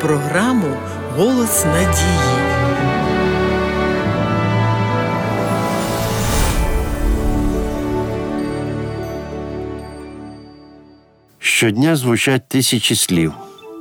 програму «Голос надії». Щодня звучать тисячі слів.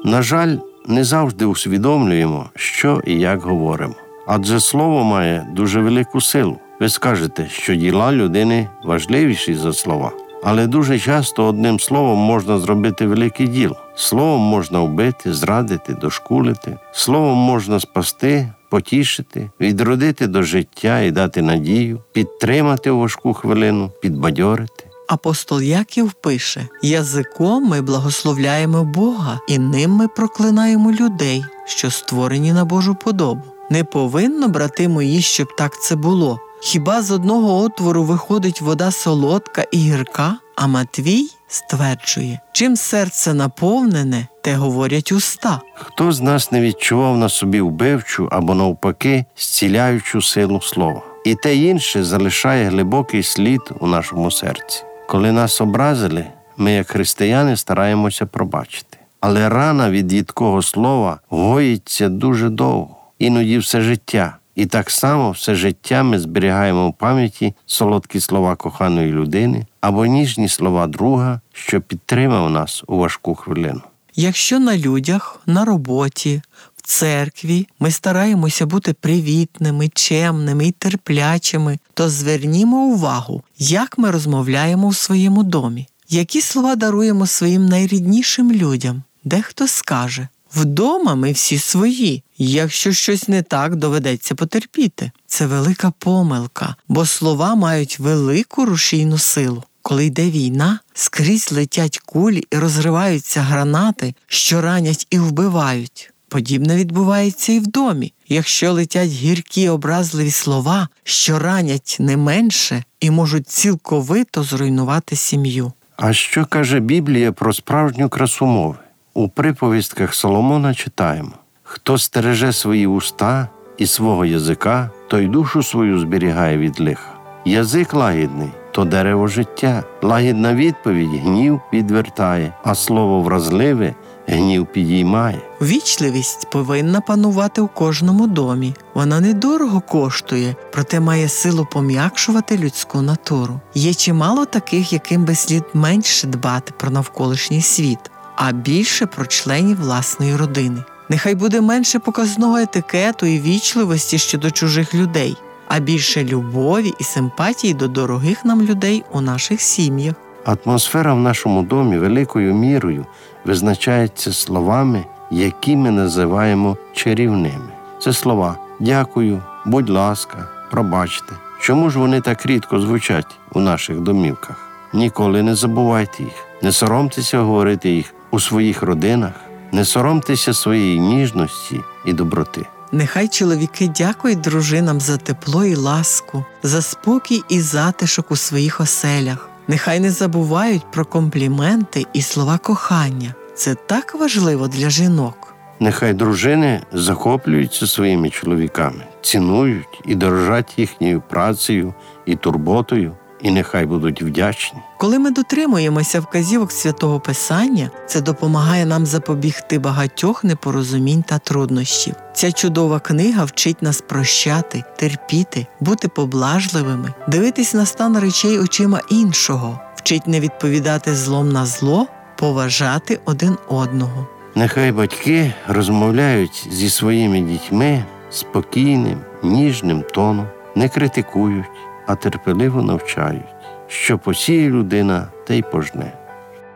На жаль, не завжди усвідомлюємо, що і як говоримо. Адже слово має дуже велику силу. Ви скажете, що діла людини важливіші за слова. Але дуже часто одним словом можна зробити велике діло. Словом можна вбити, зрадити, дошкулити. Словом можна спасти, потішити, відродити до життя і дати надію, підтримати у важку хвилину, підбадьорити. Апостол Яків пише: «Язиком ми благословляємо Бога, і ним ми проклинаємо людей, що створені на Божу подобу. Не повинно, брати мої, щоб так це було. Хіба з одного отвору виходить вода солодка і гірка?» А Матвій стверджує: «Чим серце наповнене, те говорять уста». Хто з нас не відчував на собі вбивчу або навпаки зціляючу силу слова? І те інше залишає глибокий слід у нашому серці. Коли нас образили, ми, як християни, стараємося пробачити. Але рана від їдкого слова гоїться дуже довго, іноді все життя. І так само все життя ми зберігаємо в пам'яті солодкі слова коханої людини або ніжні слова друга, що підтримав нас у важку хвилину. Якщо на людях, на роботі, в церкві ми стараємося бути привітними, чемними і терплячими, то звернімо увагу, як ми розмовляємо у своєму домі. Які слова даруємо своїм найріднішим людям? Дехто скаже: «Вдома ми всі свої, якщо щось не так, доведеться потерпіти». Це велика помилка, бо слова мають велику рушійну силу. Коли йде війна, скрізь летять кулі і розриваються гранати, що ранять і вбивають. Подібне відбувається і в домі. Якщо летять гіркі образливі слова, що ранять не менше і можуть цілковито зруйнувати сім'ю. А що каже Біблія про справжню красу мови? У приповістках Соломона читаємо: «Хто стереже свої уста і свого язика, той душу свою зберігає від лиха. Язик лагідний – то дерево життя. Лагідна відповідь гнів відвертає, а слово вразливе гнів підіймає». Вічливість повинна панувати у кожному домі. Вона недорого коштує, проте має силу пом'якшувати людську натуру. Є чимало таких, яким би слід менше дбати про навколишній світ, а більше про членів власної родини. Нехай буде менше показного етикету і вічливості щодо чужих людей, а більше любові і симпатії до дорогих нам людей у наших сім'ях. Атмосфера в нашому домі великою мірою визначається словами, які ми називаємо чарівними. Це слова «дякую», «будь ласка», «пробачте». Чому ж вони так рідко звучать у наших домівках? Ніколи не забувайте їх, не соромтеся говорити їх у своїх родинах, не соромтеся своєї ніжності і доброти. Нехай чоловіки дякують дружинам за тепло і ласку, за спокій і затишок у своїх оселях. Нехай не забувають про компліменти і слова кохання. Це так важливо для жінок. Нехай дружини захоплюються своїми чоловіками, цінують і дорожать їхньою працею і турботою, і нехай будуть вдячні. Коли ми дотримуємося вказівок Святого Писання, це допомагає нам запобігти багатьох непорозумінь та труднощів. Ця чудова книга вчить нас прощати, терпіти, бути поблажливими, дивитись на стан речей очима іншого, вчить не відповідати злом на зло, поважати один одного. Нехай батьки розмовляють зі своїми дітьми спокійним, ніжним тоном, не критикують, а терпеливо навчають. Що посіє людина, те й пожне.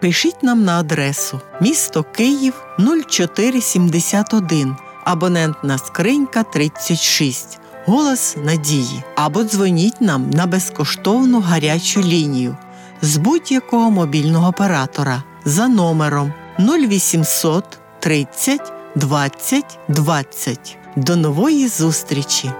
Пишіть нам на адресу: місто Київ, 0471, абонентна скринька 36, «Голос надії», або дзвоніть нам на безкоштовну гарячу лінію з будь-якого мобільного оператора за номером 0800 30 20 20. До нової зустрічі!